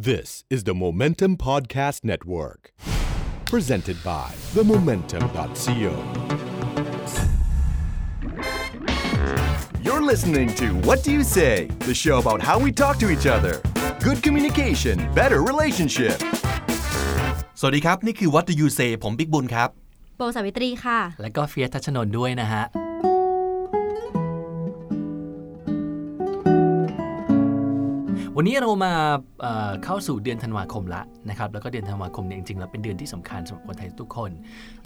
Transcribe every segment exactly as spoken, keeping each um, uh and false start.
This is the Momentum Podcast Network, presented by the momentum dot co. You're listening to What Do You Say, the show about how we talk to each other. Good communication, better relationship. สวัสดีครับนี่คือ What Do You Say ผมบิ๊กบุญครับโบสาวิตรีค่ะแล้วก็เฟียสทัชนนท์ด้วยนะฮะวันนี้เรามาเอ่อเข้าสู่เดือนธันวาคมละนะครับแล้วก็เดือนธันวาคมเนี่ยจริงๆแล้วเป็นเดือนที่สำคัญสำหรับคนไทยทุกคน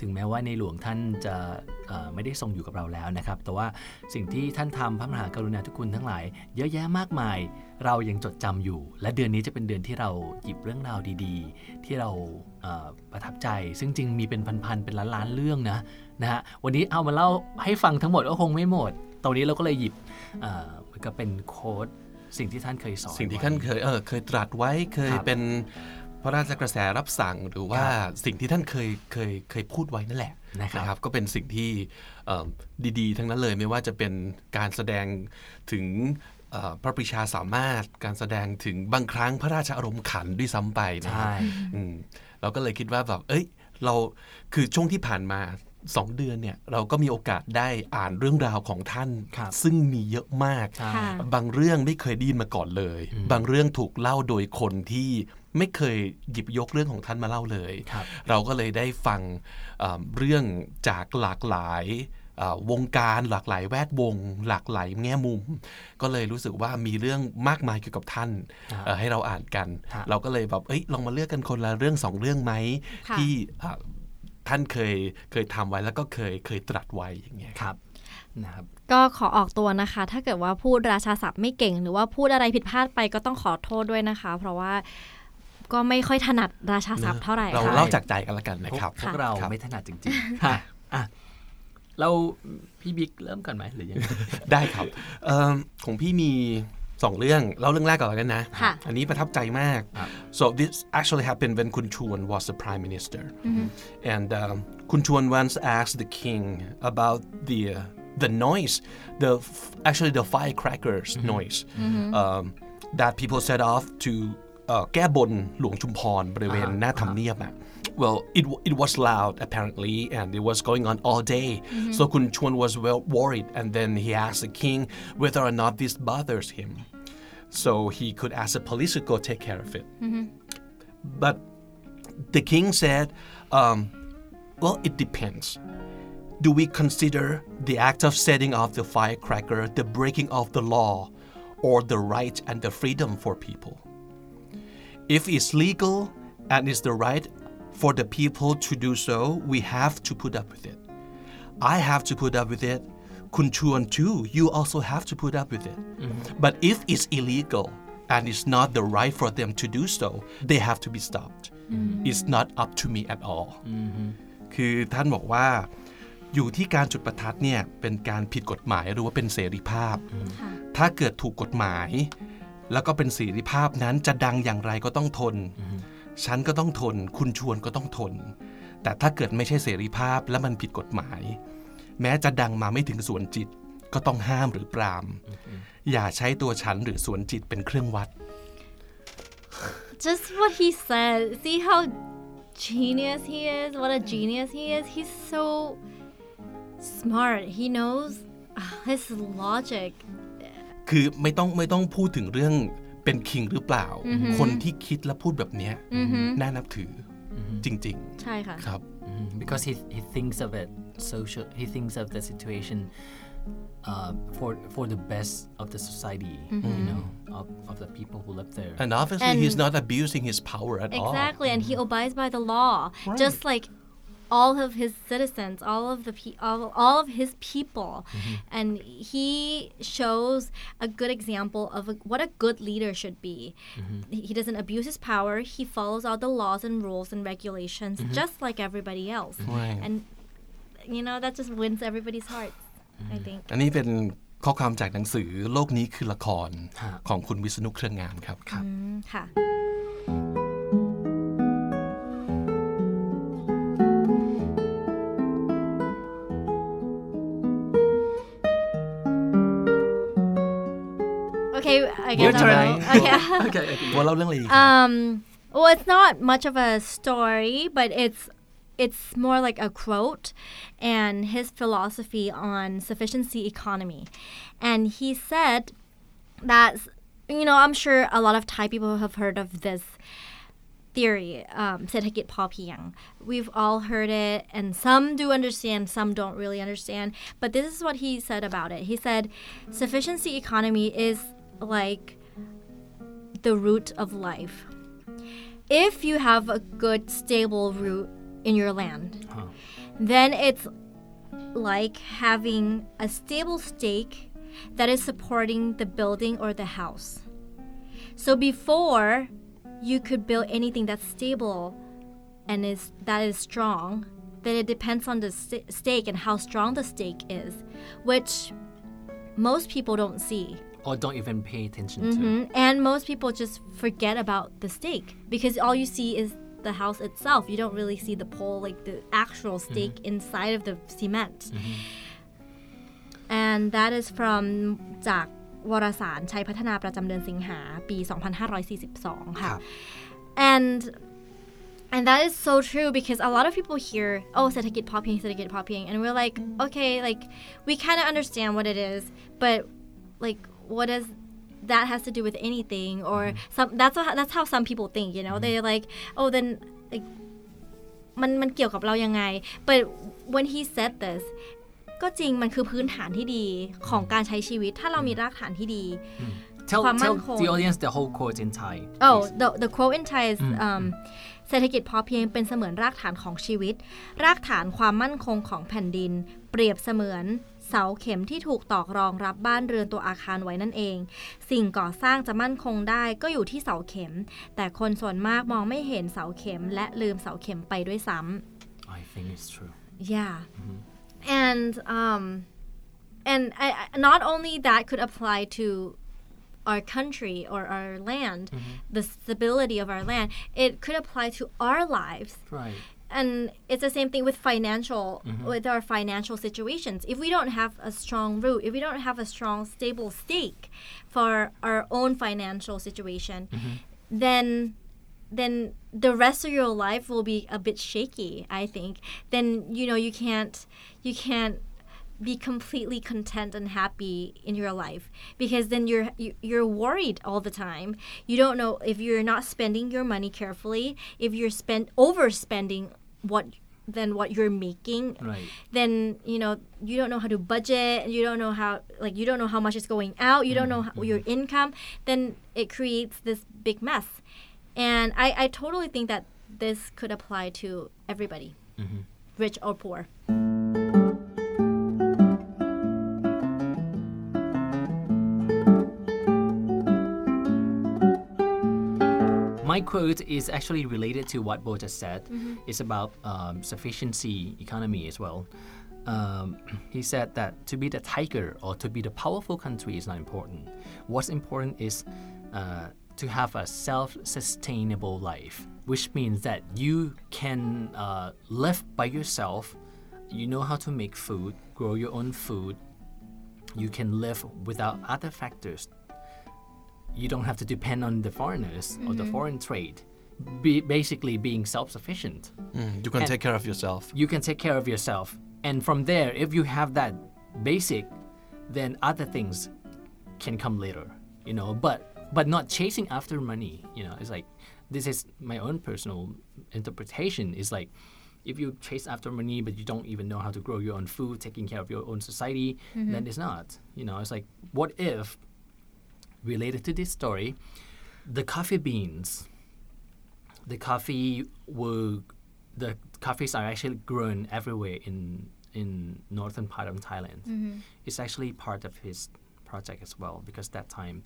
ถึงแม้ว่าในหลวงท่านจะเอ่อไม่ได้ทรงอยู่กับเราแล้วนะครับแต่ว่าสิ่งที่ท่านทำพระมหากรุณาธิคุณทั้งหลายเยอะแยะมากมายเรายังจดจำอยู่และเดือนนี้จะเป็นเดือนที่เราหยิบเรื่องราวดีๆที่เราเอ่อประทับใจซึ่งจริงมีเป็นพันๆเป็นล้านๆเรื่องนะนะฮะวันนี้เอามาเล่าให้ฟังทั้งหมดก็คงไม่หมดตอนนี้เราก็เลยหยิบเอ่อมันก็เป็นโค้ดสิ่งที่ท่านเคยสอนสิ่งที่ท่านเคยเออเคยตรัสไว้เคยเป็นพระราชกระแสรับสั่งหรือว่าสิ่งที่ท่านเคยเคยเคยพูดไว้นั่นแหละนะครับก็เป็นสิ่งที่ดีๆทั้งนั้นเลยไม่ว่าจะเป็นการแสดงถึงพระปรีชาสามารถการแสดงถึงบางครั้งพระราชอารมณ์ขันด้วยซ้ำไปนะใช่เราก็เลยคิดว่าแบบเอ้ยเราคือช่วงที่ผ่านมาสองเดือนเนี่ยเราก็มีโอกาสได้อ่านเรื่องราวของท่านซึ่งมีเยอะมากบางเรื่องไม่เคยได้ยินมาก่อนเลยบางเรื่องถูกเล่าโดยคนที่ไม่เคยหยิบยกเรื่องของท่านมาเล่าเลยเราก็เลยได้ฟังเรื่องจากหลากหลายวงการหลากหลายแวดวงหลากหลายแง่มุมก็เลยรู้สึกว่ามีเรื่องมากมายเกี่ยวกับท่านให้เราอ่านกันเราก็เลยแบบเอ้ยลองมาเลือกกันคนละเรื่องสองเรื่องไหมที่ท่านเคยเคยทำไว้แล้วก็เคยเคยตรัสไว้อย่างเงี้ยครับนะครับก็ขอออกตัวนะคะถ้าเกิดว่าพูดราชาศัพท์ไม่เก่งหรือว่าพูดอะไรผิดพลาดไปก็ต้องขอโทษด้วยนะคะเพราะว่าก็ไม่ค่อยถนัดราชาศัพท์เท่าไหร่เราเล่าจากใจกันละกันนะครับพวกเราไม่ถนัดจริงๆค่ะอ่ะเราพี่บิ๊กเริ่มก่อนไหมหรือยังได้ครับเอ่อของพี่มีสองเรื่องเล่าเรื่องแรกก่อนกันนะอันนี้ประทับใจมาก so this actually happened when Khun Chuan was the prime minister mm-hmm. and um, Khun Chuan once asked the king about the uh, the noise the actually the firecrackers mm-hmm. noise mm-hmm. Um, that people set off to uh, แก้บนหลวงชุมพรบริเวณหน้าทำเนียบอ่ะ well it it was loud apparently and it was going on all day mm-hmm. so Khun Chuan was well worried and then he asked the king whether or not this bothers him so he could ask the police to go take care of it mm-hmm. but the king said um, well it depends do we consider the act of setting off the firecracker the breaking of the law or the right and the freedom for people if it's legal and it's the right for the people to do so we have to put up with it I have to put up with it Khun Chuan too, you also have to put up with it. Mm-hmm. But if it's illegal and it's not the right for them to do so, they have to be stopped. Mm-hmm. It's not up to me at all. คือท่านบอกว่าอยู่ที่การจุดประทัดเนี่ยเป็นการผิดกฎหมายหรือว่าเป็นเสรีภาพ mm-hmm. ถ้าเกิดถูกกฎหมายแล้วก็เป็นเสรีภาพนั้นจะดังอย่างไรก็ต้องทน mm-hmm. ฉันก็ต้องทนคุณชวนก็ต้องทนแต่ถ้าเกิดไม่ใช่เสรีภาพและมันผิดกฎหมายแม้จะดังมาไม่ถึงสวนจิตก็ต้องห้ามหรือปราม mm-hmm. อย่าใช้ตัวฉันหรือสวนจิตเป็นเครื่องวัด Just what he said see how genius he is what a genius he is he's so smart he knows his logic คือไม่ต้องไม่ต้องพูดถึงเรื่องเป็นคิงหรือเปล่า mm-hmm. คนที่คิดและพูดแบบเนี้ย mm-hmm. น่านับถือ mm-hmm. จริงๆใช่ค่ะครับ mm-hmm. because he he thinks of itSocial, he thinks of the situation uh, for for the best of the society, mm-hmm. you know, of, of the people who live there. And obviously, and he's not abusing his power at exactly, all. Exactly, and he abides by the law, right. just like all of his citizens, all of the pe- all, all of his people, mm-hmm. and he shows a good example of a, what a good leader should be. Mm-hmm. He doesn't abuse his power. He follows all the laws and rules and regulations, mm-hmm. just like everybody else. Right. And,You know that just wins everybody's heart I think อันนี้เป็นข้อความจากหนังสือโลกนี้คือละครของคุณวิษณุเครืองงามครับครับค่ะโอ Okay, I guess Your turn. Okay. okay, okay. Well, I'll really. Um. Well, it's not much of a story, but it's it's more like a quote and his philosophy on sufficiency economy. And he said that, you know, I'm sure a lot of Thai people have heard of this theory, um, Sethakit Pao Piang. We've all heard it, and some do understand, some don't really understand. But this is what he said about it. He said, sufficiency economy is like the root of life. If you have a good, stable root in your land, huh. then it's like having a stable stake that is supporting the building or the house. So before, you could build anything that's stable and is that is strong, then it depends on the st- stake and how strong the stake is, which most people don't see. Or don't even pay attention mm-hmm. to. And most people just forget about the stake because all you see is the house itself. You don't really see the pole, like the actual stake mm-hmm. inside of the cement. Mm-hmm. And that is from Jack.วารสารชัยพัฒนาประจำเดือนสิงหาปี twenty-five forty-two ค่ะ and and that is so true because a lot of people hear oh เศรษฐกิจพอเพียงเศรษฐกิจพอเพียง and we're like okay like we kind of understand what it is but like what does that has to do with anything or some that's what, that's how some people think you know they're like oh then like มันมันเกี่ยวกับเรายังไง but when he said thisก็จริงมันคือพื้นฐานที่ดีของการใช้ชีวิตถ้าเรามีรากฐานที่ดี Tell tell the audience the whole quote in Thai. Oh, the the quote in Thai is เศรษฐกิจพอเพียงเป็นเสมือนรากฐานของชีวิตรากฐานความมั่นคงของแผ่นดินเปรียบเสมือนเสาเข็มที่ถูกตอกรองรับบ้านเรือนตัวอาคารไว้นั่นเองสิ่งก่อสร้างจะมั่นคงได้ก็อยู่ที่เสาเข็มแต่คนส่วนมากมองไม่เห็นเสาเข็มและลืมเสาเข็มไปด้วยซ้ำ I think it's true. Yeah.And um, and I, I, not only that could apply to our country or our land, mm-hmm. the stability of our land, it could apply to our lives. Right. And it's the same thing with financial, mm-hmm. with our financial situations. If we don't have a strong root, if we don't have a strong, stable stake for our own financial situation, mm-hmm. then...then the rest of your life will be a bit shaky, I think. Then, you know, you can't, you can't be completely content and happy in your life because then you're, you, you're worried all the time. You don't know if you're not spending your money carefully, if you're spend, overspending what, than what you're making, right. then, you know, you don't know how to budget, you don't know how, like, you don't know how much is going out, you mm-hmm. don't know how, your income, then it creates this big mess.And I, I totally think that this could apply to everybody, mm-hmm. rich or poor. My quote is actually related to what Bo just said. Mm-hmm. It's about um, sufficiency economy as well. Um, he said that to be the tiger or to be the powerful country is not important. What's important is... Uh,to have a self-sustainable life, which means that you can uh, live by yourself, you know how to make food, grow your own food, you can live without other factors. You don't have to depend on the foreigners mm-hmm. or the foreign trade, Be- basically being self-sufficient. Mm, you can and take care of yourself. You can take care of yourself. And from there, if you have that basic, then other things can come later, you know, but...But not chasing after money, you know, it's like, this is my own personal interpretation. It's like, if you chase after money, but you don't even know how to grow your own food, taking care of your own society, mm-hmm. then it's not. You know, it's like, what if, related to this story, the coffee beans, the coffee were, the coffees are actually grown everywhere in, in northern part of Thailand. Mm-hmm. It's actually part of his...project as well because that time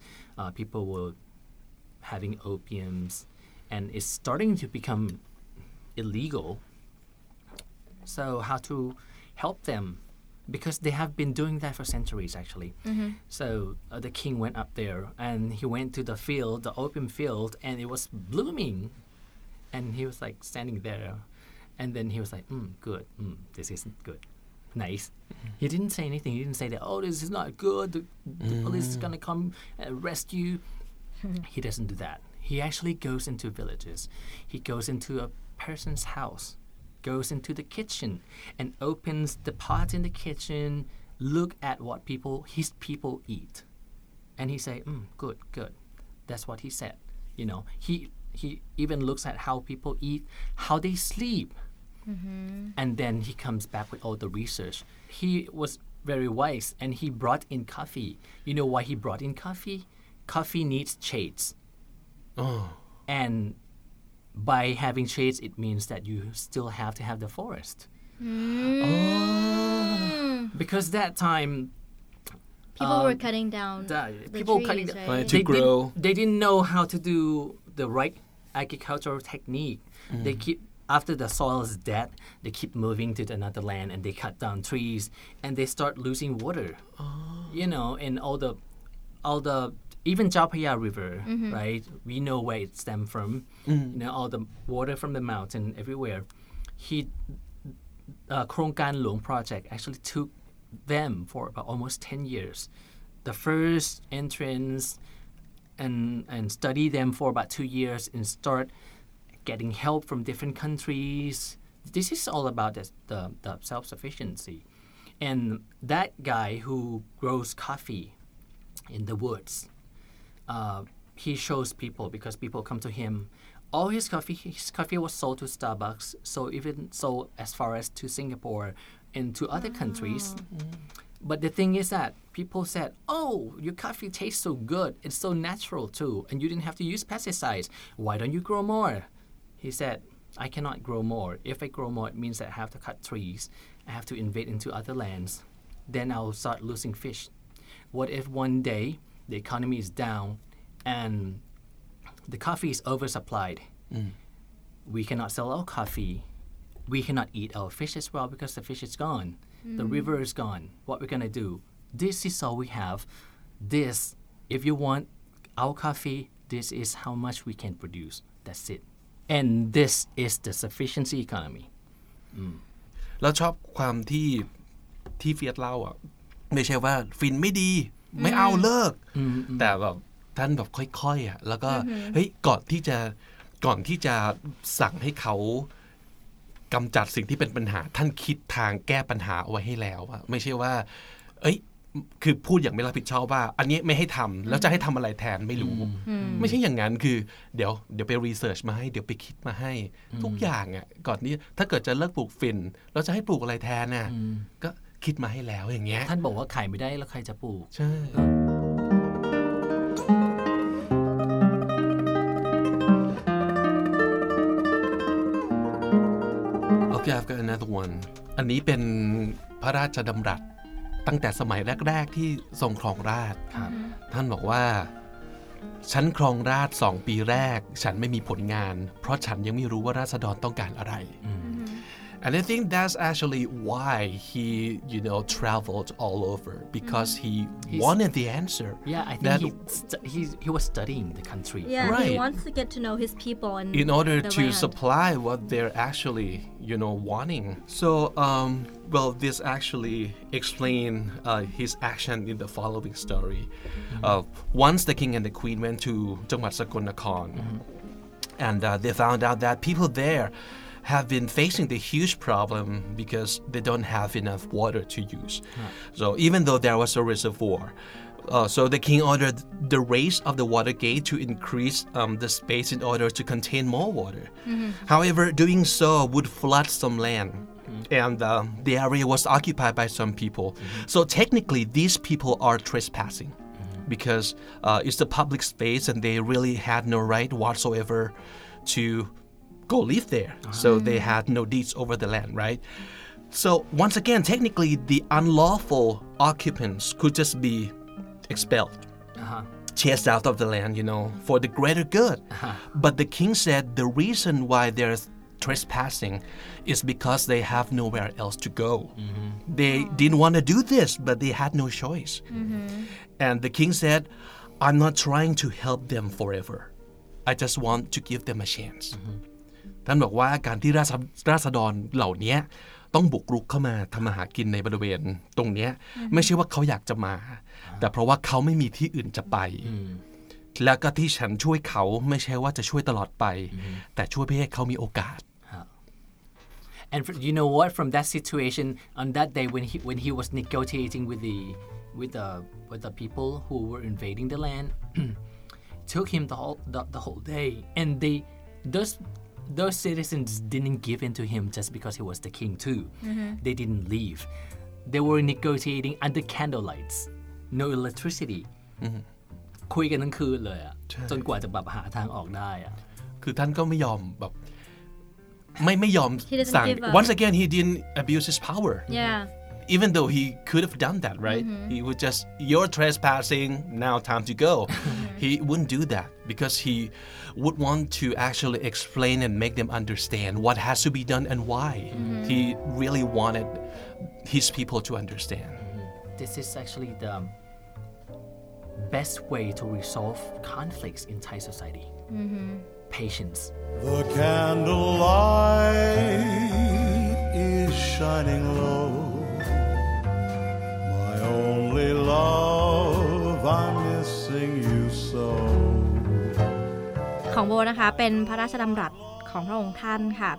uh, people were having opiums and it's starting to become illegal. So how to help them because they have been doing that for centuries actually. Mm-hmm. So uh, the king went up there and he went to the field, the opium field, and it was blooming and he was like standing there and then he was like, mm, good, mm, this isn't good. nice. He didn't say anything. He didn't say that, oh, this is not good. The, the mm. police is going to come arrest you. He doesn't do that. He actually goes into villages. He goes into a person's house, goes into the kitchen, and opens the pots in the kitchen, look at what people, his people eat. And he say, mm, good, good. That's what he said. You know, he he even looks at how people eat, how they sleep. Mm-hmm. And then he comes back with all the research. He was very wise, and he brought in coffee. You know why he brought in coffee? Coffee needs shades. Oh. And by having shades, it means that you still have to have the forest. Mm. Oh. Because that time... People um, were cutting down the, the people trees, cutting right? Right, to they grow. Did, they didn't know how to do the right agricultural technique. Mm. They keep... After the soil is dead, they keep moving to another land, and they cut down trees, and they start losing water. Oh. You know, and all the, all the even Chao Phraya River, mm-hmm. right? We know where it stemmed from. Mm-hmm. You know, all the water from the mountain everywhere. He, uh, Krong Karn Luang project actually took them for about almost ten years. The first entrance, and and study them for about two years, and start. Getting help from different countries. This is all about the, the, the self-sufficiency. And that guy who grows coffee in the woods, uh, he shows people because people come to him. All his coffee, his coffee was sold to Starbucks, so even so as far as to Singapore and to other wow. countries. Mm. But the thing is that people said, oh, your coffee tastes so good. It's so natural too. And you didn't have to use pesticides. Why don't you grow more? He said, I cannot grow more. If I grow more, it means that I have to cut trees. I have to invade into other lands. Then I'll start losing fish. What if one day the economy is down and the coffee is oversupplied? Mm. We cannot sell our coffee. We cannot eat our fish as well because the fish is gone. Mm. The river is gone. What we're going to do? This is all we have. This, if you want our coffee, this is how much we can produce. That's it. And this is the sufficiency economy. แล้วชอบความที่ที่เฟียสเล่าอ่ะไม่ใช่ว่าฟินไม่ดีไม่เอาเลิกแต่แบบท่านแบบค่อยๆอ่ะแล้วก็เฮ้ยก่อนที่จะก่อนที่จะสั่งให้เขากำจัดสิ่งที่เป็นปัญหาท่านคิดทางแก้ปัญหาเอาไว้ให้แล้วอ่ะไม่ใช่ว่าเอ้ยคือพูดอย่างไม่รับผิดชอบว่าอันนี้ไม่ให้ทำแล้วจะให้ทำอะไรแทนไม่รู้ไม่ใช่อย่างนั้นคือเดี๋ยวเดี๋ยวไปรีเสิร์ชมาให้เดี๋ยวไปคิดมาให้ทุกอย่างอ่ะก่อนนี้ถ้าเกิดจะเลิกปลูกฝิ่นแล้วจะให้ปลูกอะไรแทนน่ะก็คิดมาให้แล้วอย่างเงี้ยท่านบอกว่าขายไม่ได้แล้วใครจะปลูกใช่โอเค I've got another one อันนี้เป็นพระราชดำรัสตั้งแต่สมัยแรกๆที่ทรงครองราชย์ท่านบอกว่าฉันครองราชย์สองปีแรกฉันไม่มีผลงานเพราะฉันยังไม่รู้ว่าราษฎรต้องการอะไร And I think that's actually why he you know traveled all over because he He's, wanted the answer Yeah I think that, he, stu- he he was studying the country Yeah right. He wants to get to know his people and in order to land. Supply what they're actually you know wanting so um Well, this actually explains uh, his action in the following story. Mm-hmm. Uh, once the king and the queen went to Thong Matsakonakon, mm-hmm. and uh, they found out that people there have been facing the huge problem because they don't have enough water to use. Huh. So even though there was a reservoir, uh, so the king ordered the raise of the water gate to increase um, the space in order to contain more water. Mm-hmm. However, doing so would flood some land. And uh, the area was occupied by some people. Mm-hmm. So technically, these people are trespassing mm-hmm. because uh, it's the public space and they really had no right whatsoever to go live there. Uh-huh. So they had no deeds over the land, right? So once again, technically, the unlawful occupants could just be expelled, uh-huh. chased out of the land, you know, for the greater good. Uh-huh. But the king said the reason why there's trespassing is because they have nowhere else to go. Mm-hmm. They didn't want to do this, but they had no choice. Mm-hmm. And the king said, I'm not trying to help them forever. I just want to give them a chance. ท่านบอกว่าการที่ราษฎรเหล่านี้ ต้องบุกรุกเข้ามาทำมาหากินในบริเวณตรงเนี้ยไม่ใช่ว่าเขาอยากจะมาแต่เพราะว่าเขาไม่มีที่อื่นจะไปแล้วก็ที่ฉันช่วยเขาไม่ใช่ว่าจะช่วยตลอดไปแต่ช่วยเพื่อให้เขามีโอกาสAnd from, you know what? From that situation on that day when he when he was negotiating with the with the with the people who were invading the land, took him the whole the, the whole day, and they those those citizens didn't give in to him just because he was the king too. Mm-hmm. They didn't leave. They were negotiating under candlelights, no electricity. คุยกันทั้งคืนเลยอ่ะจนกว่าจะแบบหาทางออกได้อ่ะคือท่านก็ไม่ยอมแบบไม่ไม่ยอมสั่ง Once again he didn't abuse his power yeah even though he could have done that right mm-hmm. he would just you're trespassing now time to go he wouldn't do that because he would want to actually explain and make them understand what has to be done and why mm-hmm. he really wanted his people to understand mm-hmm. this is actually the best way to resolve conflicts in Thai society mm-hmm.Patience. The candlelight is shining low. My only love, I'm missing you so. ของโบนะคะเป็นพระราชดำรัสของพระองค์ท่านค่ะ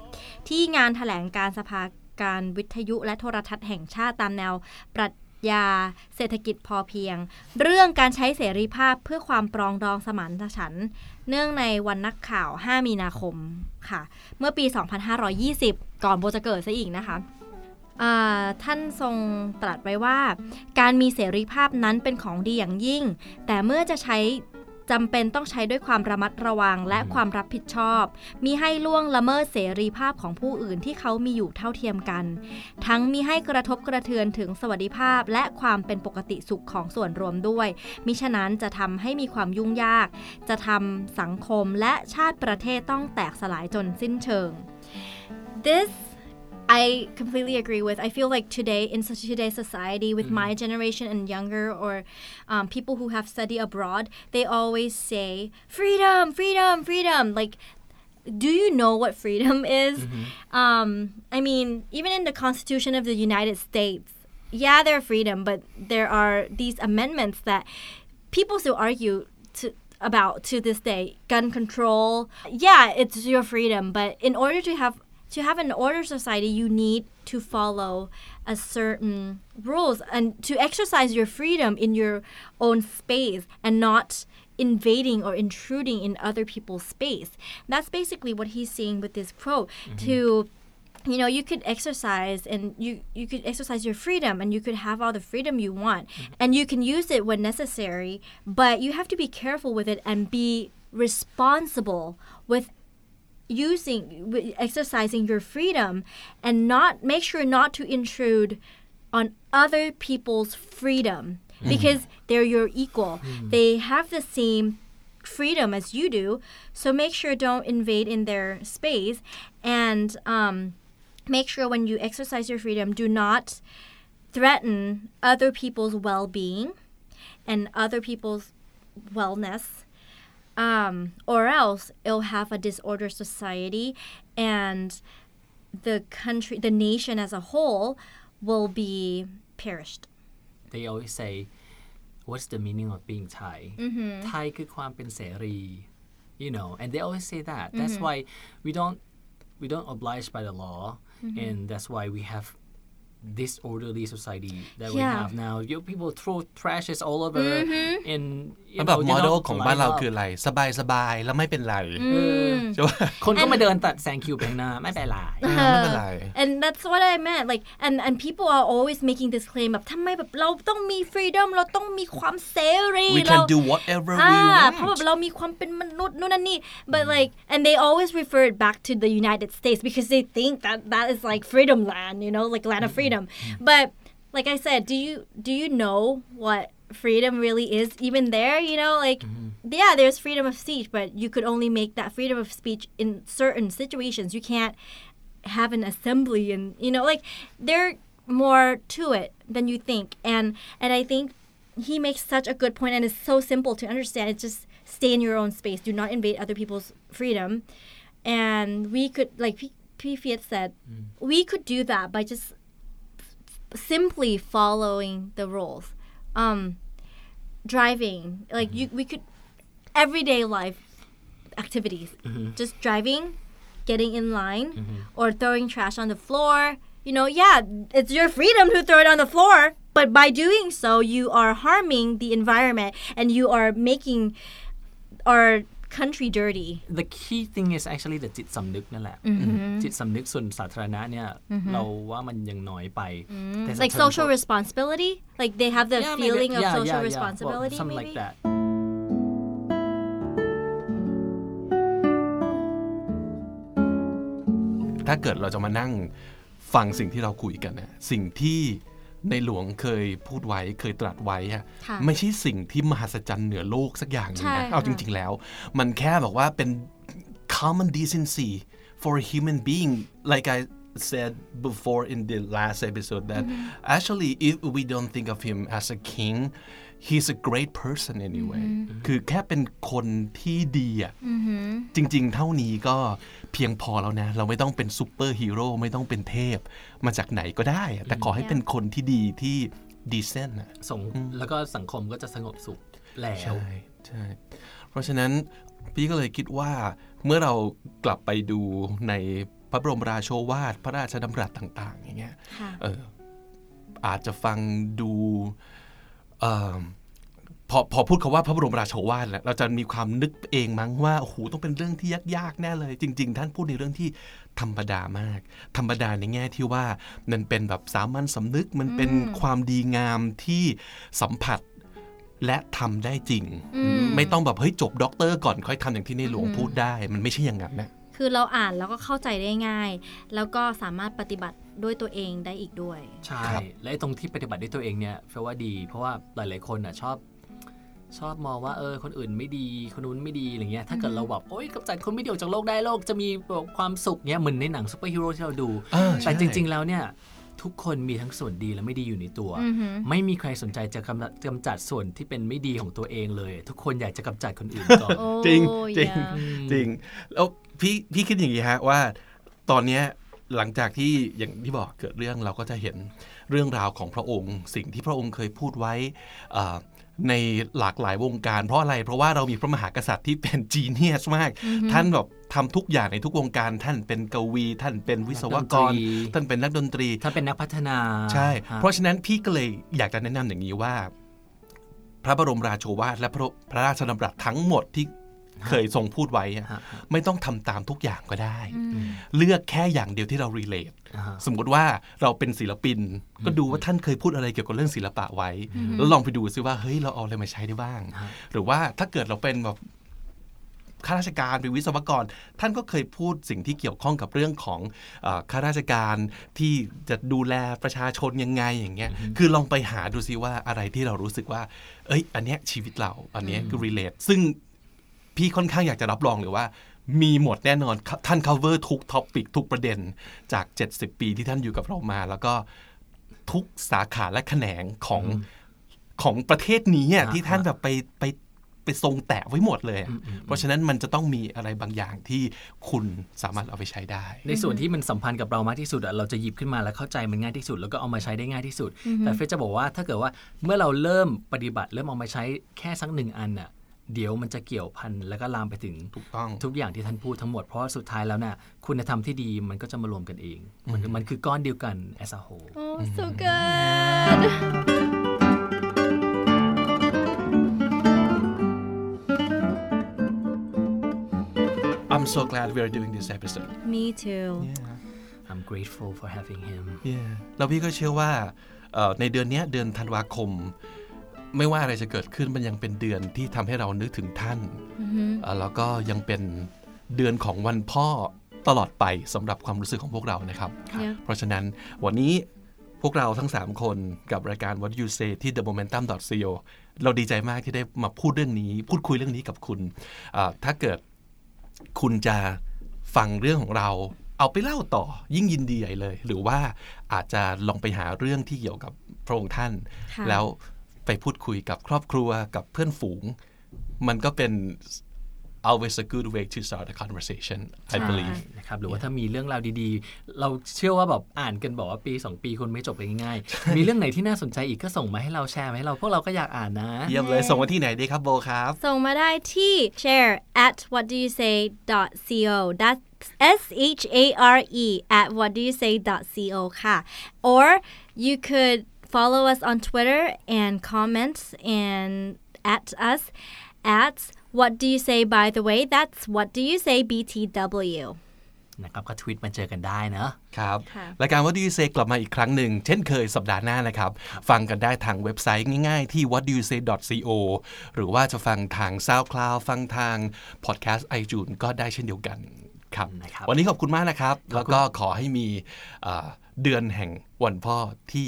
ที่งานแถลงการสภาการวิทยุและโทรทัศน์แห่งชาติตามแนวปรัชยาเศรษฐกิจพอเพียงเรื่องการใช้เสรีภาพเพื่อความปรองดองสมานฉันท์เนื่องในวันนักข่าวห้ามีนาคมค่ะเมื่อปีสองพันห้าร้อยยี่สิบก่อนโบจะเกิดซะอีกนะคะท่านทรงตรัสไว้ว่าการมีเสรีภาพนั้นเป็นของดีอย่างยิ่งแต่เมื่อจะใช้จำเป็นต้องใช้ด้วยความระมัดระวังและความรับผิดชอบมิให้ล่วงละเมิดเสรีภาพของผู้อื่นที่เขามีอยู่เท่าเทียมกันทั้งมิให้กระทบกระเทือนถึงสวัสดิภาพและความเป็นปกติสุขของส่วนรวมด้วยมิฉะนั้นจะทำให้มีความยุ่งยากจะทำสังคมและชาติประเทศต้องแตกสลายจนสิ้นเชิง This I completely agree with. I feel like today, in today's society, with mm-hmm. my generation and younger, or um, people who have studied abroad, they always say, freedom, freedom, freedom. Like, do you know what freedom is? Mm-hmm. Um, I mean, even in the Constitution of the United States, yeah, there's freedom, but there are these amendments that people still argue to, about to this day. Gun control, yeah, it's your freedom, but in order to have...To have an order society, you need to follow a certain rules and to exercise your freedom in your own space and not invading or intruding in other people's space. That's basically what he's saying with this quote. Mm-hmm. To, you know, you could exercise and you, you could exercise your freedom and you could have all the freedom you want mm-hmm. and you can use it when necessary, but you have to be careful with it and be responsible with using exercising your freedom and not make sure not to intrude on other people's freedom mm. because they're your equal mm. they have the same freedom as you do so make sure don't invade in their space and um, make sure when you exercise your freedom do not threaten other people's well-being and other people's wellness Um, or else it'll have a disordered society and the country, the nation as a whole will be perished. They always say, what's the meaning of being Thai? Mm-hmm. Thai คือความเป็นเสรี you know, and they always say that. Mm-hmm. That's why we don't, we don't oblige by the law mm-hmm. and that's why we have disorderly society that yeah. we have now. You know, people throw trashes all over mm-hmm. and you แบบ model ของบ้านเราคืออะไรสบายๆแล้วไม่เป็นไรใช่ป่ะคนก็มาเดินตัดแซงคิวไปหน้าไม่เป็นไรไม่เป็นไร And that's what I meant like and and people are always making this claim แบบทำไมแบบเราต้องมี freedom เราต้องมีความเสรี We can do whatever we want เพราะแบบเรามีความเป็นมนุษย์นู่นนั่นนี่ but like and they always refer it back to the United States because they think that that is like freedom land you know like land of freedom but like I said do you do you know what freedom really is even there you know like mm-hmm. yeah there's freedom of speech but you could only make that freedom of speech in certain situations you can't have an assembly and you know like there's more to it than you think and and I think he makes such a good point and it's so simple to understand it's just stay in your own space do not invade other people's freedom and we could like Piet said, mm. we could do that by just simply following the rules. Um, driving, like mm-hmm. you, we could, everyday life activities, mm-hmm. just driving, getting in line, mm-hmm. or throwing trash on the floor. You know, yeah, it's your freedom to throw it on the floor, but by doing so, you are harming the environment and you are making our country dirty. The key thing is actually the จิตสำนึกนั่นแหละ จิตสำนึกส่วนสาธารณะเนี่ยเราว่ามันยังน้อยไป Like social responsibility, like they have the yeah, feeling maybe, of yeah, social yeah, yeah. responsibility, well, something maybe? like that.ถ้าเกิดเราจะมานั่งฟังสิ่งที่เราคุยกันนะสิ่งที่ในหลวงเคยพูดไว้เคยตรัสไว้อะไม่ใช่สิ่งที่มหัศจรรย์เหนือโลกสักอย่างนึงนะเอาจริงๆแล้วมันแค่บอกว่าเป็น common decency for a human being like I said before in the last episode that mm-hmm. actually if we don't think of him as a king he's a great person anyway คือแค่เป็นคนที่ดีอ่ะจริงๆเท่านี้ก็เพียงพอแล้วนะเราไม่ต้องเป็นซุปเปอร์ฮีโร่ไม่ต้องเป็นเทพมาจากไหนก็ได้แต่ขอให้เป็นคนที่ดีที่ decent อ่ะส่งแล้วก็สังคมก็จะสงบสุขแล้วใช่ใช่เพราะฉะนั้นพี่ก็เลยคิดว่าเมื่อเรากลับไปดูในพระบรมราโชวาทพระราชดำรัสต่างๆอย่างเงี้ยเอออาจจะฟังดูเอ่อพอพอพูดคำว่าพระบรมราโชวาทแล้วเราจะมีความนึกเองมั้งว่าโอ้โหต้องเป็นเรื่องที่ยากๆแน่เลยจริงๆท่านพูดในเรื่องที่ธรรมดามากธรรมดาในแง่ที่ว่ามันเป็นแบบสามัญสำนึกมันเป็นความดีงามที่สัมผัสและทำได้จริงไม่ต้องแบบเฮ้ยจบด็อกเตอร์ก่อนค่อยทำอย่างที่ในหลวงพูดได้มันไม่ใช่อย่างนั้นนะคือเราอ่านแล้วก็เข้าใจได้ง่ายแล้วก็สามารถปฏิบัติด้วยตัวเองได้อีกด้วยใช่และตรงที่ปฏิบัติด้วยตัวเองเนี่ยแปลว่าดีเพราะว่าหลายๆคนน่ะชอบชอบมองว่าเออคนอื่นไม่ดีคนนู้นไม่ดีอะไรเงี้ยถ้าเกิดเราแบบโอ๊ยกำจัดคนไม่ดีออกจากโลกได้โลกจะมีความสุขเงี้ยเหมือนในหนังซุปเปอร์ฮีโร่ที่เราดูแต่จริงๆแล้วเนี่ยทุกคนมีทั้งส่วนดีและไม่ดีอยู่ในตัวไม่มีใครสนใจจะกำจัดส่วนที่เป็นไม่ดีของตัวเองเลยทุกคนอยากจะกำจัดคนอื่นก่อนจริงจริงจริงแล้วพี่พี่คิดอย่างนี้ฮะว่าตอนเนี้ยหลังจากที่อย่างที่บอกเกิดเรื่องเราก็จะเห็นเรื่องราวของพระองค์สิ่งที่พระองค์เคยพูดไว้ในหลากหลายวงการเพราะอะไรเพราะว่าเรามีพระมหากษัตริย์ที่เป็น genius มาก mm-hmm. ท่านแบบทำทุกอย่างในทุกวงการท่านเป็นกวีท่านเป็นวิศวกรท่านเป็นนักดนตรีท่านเป็นนักพัฒนาใช่เพราะฉะนั้นพี่ก็เลยอยากจะแนะนำอย่างนี้ว่าพระบรมราโชวาทและพระพระราชดำรัสทั้งหมดที่เคยทรงพูดไว้ไม่ต้องทำตามทุกอย่างก็ได้เลือกแค่อย่างเดียวที่เรา relate สมมติว่าเราเป็นศิลปินก็ดูว่าท่านเคยพูดอะไรเกี่ยวกับเรื่องศิลปะไว้แล้วลองไปดูซิว่าเฮ้ยเราเอาอะไรมาใช้ได้บ้างหรือว่าถ้าเกิดเราเป็นแบบข้าราชการเป็นวิศวกรท่านก็เคยพูดสิ่งที่เกี่ยวข้องกับเรื่องของข้าราชการที่จะดูแลประชาชนยังไงอย่างเงี้ยคือลองไปหาดูซิว่าอะไรที่เรารู้สึกว่าเอ้ยอันเนี้ยชีวิตเราอันเนี้ยคือ relate ซึ่งพี่ค่อนข้างอยากจะรับรองเลยว่ามีหมดแน่นอนท่าน cover ทุก topic ทุกประเด็นจากเจ็ดสิบปีที่ท่านอยู่กับเรามาแล้วก็ทุกสาขาและแขนงของของประเทศนี้ที่ท่านแบบไปไปไปทรงแตะไว้หมดเลยเพราะฉะนั้นมันจะต้องมีอะไรบางอย่างที่คุณสามารถเอาไปใช้ได้ในส่วนที่มันสัมพันธ์กับเรามากที่สุดเราจะหยิบขึ้นมาแล้วเข้าใจมันง่ายที่สุดแล้วก็เอามาใช้ได้ง่ายที่สุดแต่เฟซจะบอกว่าถ้าเกิดว่าเมื่อเราเริ่มปฏิบัติเริ่มเอามาใช้แค่สักหนึ่งอันน่ะเดี๋ยวมันจะเกี่ยวพันแล้วก็ลามไปถึงถูกต้องทุกอย่างที่ท่านพูดทั้งหมดเพราะสุดท้ายแล้วน่ะคุณธรรมที่ดีมันก็จะมารวมกันเองมันมันคือก้อนเดียวกัน as a whole โอ้ so good I'm so glad we are doing this episode Me too yeah. I'm grateful for having him Yeah แล้วพี่ก็เชื่อว่าในเดือนนี้เดือนธันวาคมไม่ว่าอะไรจะเกิดขึ้นมันยังเป็นเดือนที่ทำให้เรานึกถึงท่าน mm-hmm. แล้วก็ยังเป็นเดือนของวันพ่อตลอดไปสำหรับความรู้สึกของพวกเรานะครับ yeah. เพราะฉะนั้นวันนี้พวกเราทั้งสามคนกับรายการ What Do You Say ที่ เดอะ โมเมนตัม ดอท ซี โอ เราดีใจมากที่ได้มาพูดเรื่องนี้พูดคุยเรื่องนี้กับคุณถ้าเกิดคุณจะฟังเรื่องของเราเอาไปเล่าต่อยิ่งยินดีใหญ่เลยหรือว่าอาจจะลองไปหาเรื่องที่เกี่ยวกับพระองค์ท่าน yeah. แล้วไปพูดคุยกับครอบครัวกับเพื่อนฝูงมันก็เป็น always a good way to start a conversation I believe นะครับหรือว่าถ้ามีเรื่องราวดีๆเราเชื่อว่าแบบอ่านกันบอกว่าปีสองปีคนไม่จบง่ายๆมีเรื่องไหนที่น่าสนใจอีกก็ส่งมาให้เราแชร์มาให้เราพวกเราก็อยากอ่านนะเยี่ยมเลยส่งมาที่ไหนดีครับโบครับส่งมาได้ที่ share at what do you say dot co that's s h a r e at what do you say dot co ค่ะ or you could follow us on Twitter and comments and at us at what do you say by the way that's what do you say บี ที ดับเบิลยู นะครับก็ทวีตมาเจอกันได้นะครับรายการ What Do You Say กลับมาอีกครั้งหนึ่งเช่นเคยสัปดาห์หน้านะครับฟังกันได้ทางเว็บไซต์ง่ายๆที่ what do you say dot co หรือว่าจะฟังทาง SoundCloud ฟังทาง Podcast iTunes ก็ได้เช่นเดียวกันครับวันนี้ขอบคุณมากนะครับแล้วก็ขอให้มีเดือนแห่งวันพ่อที่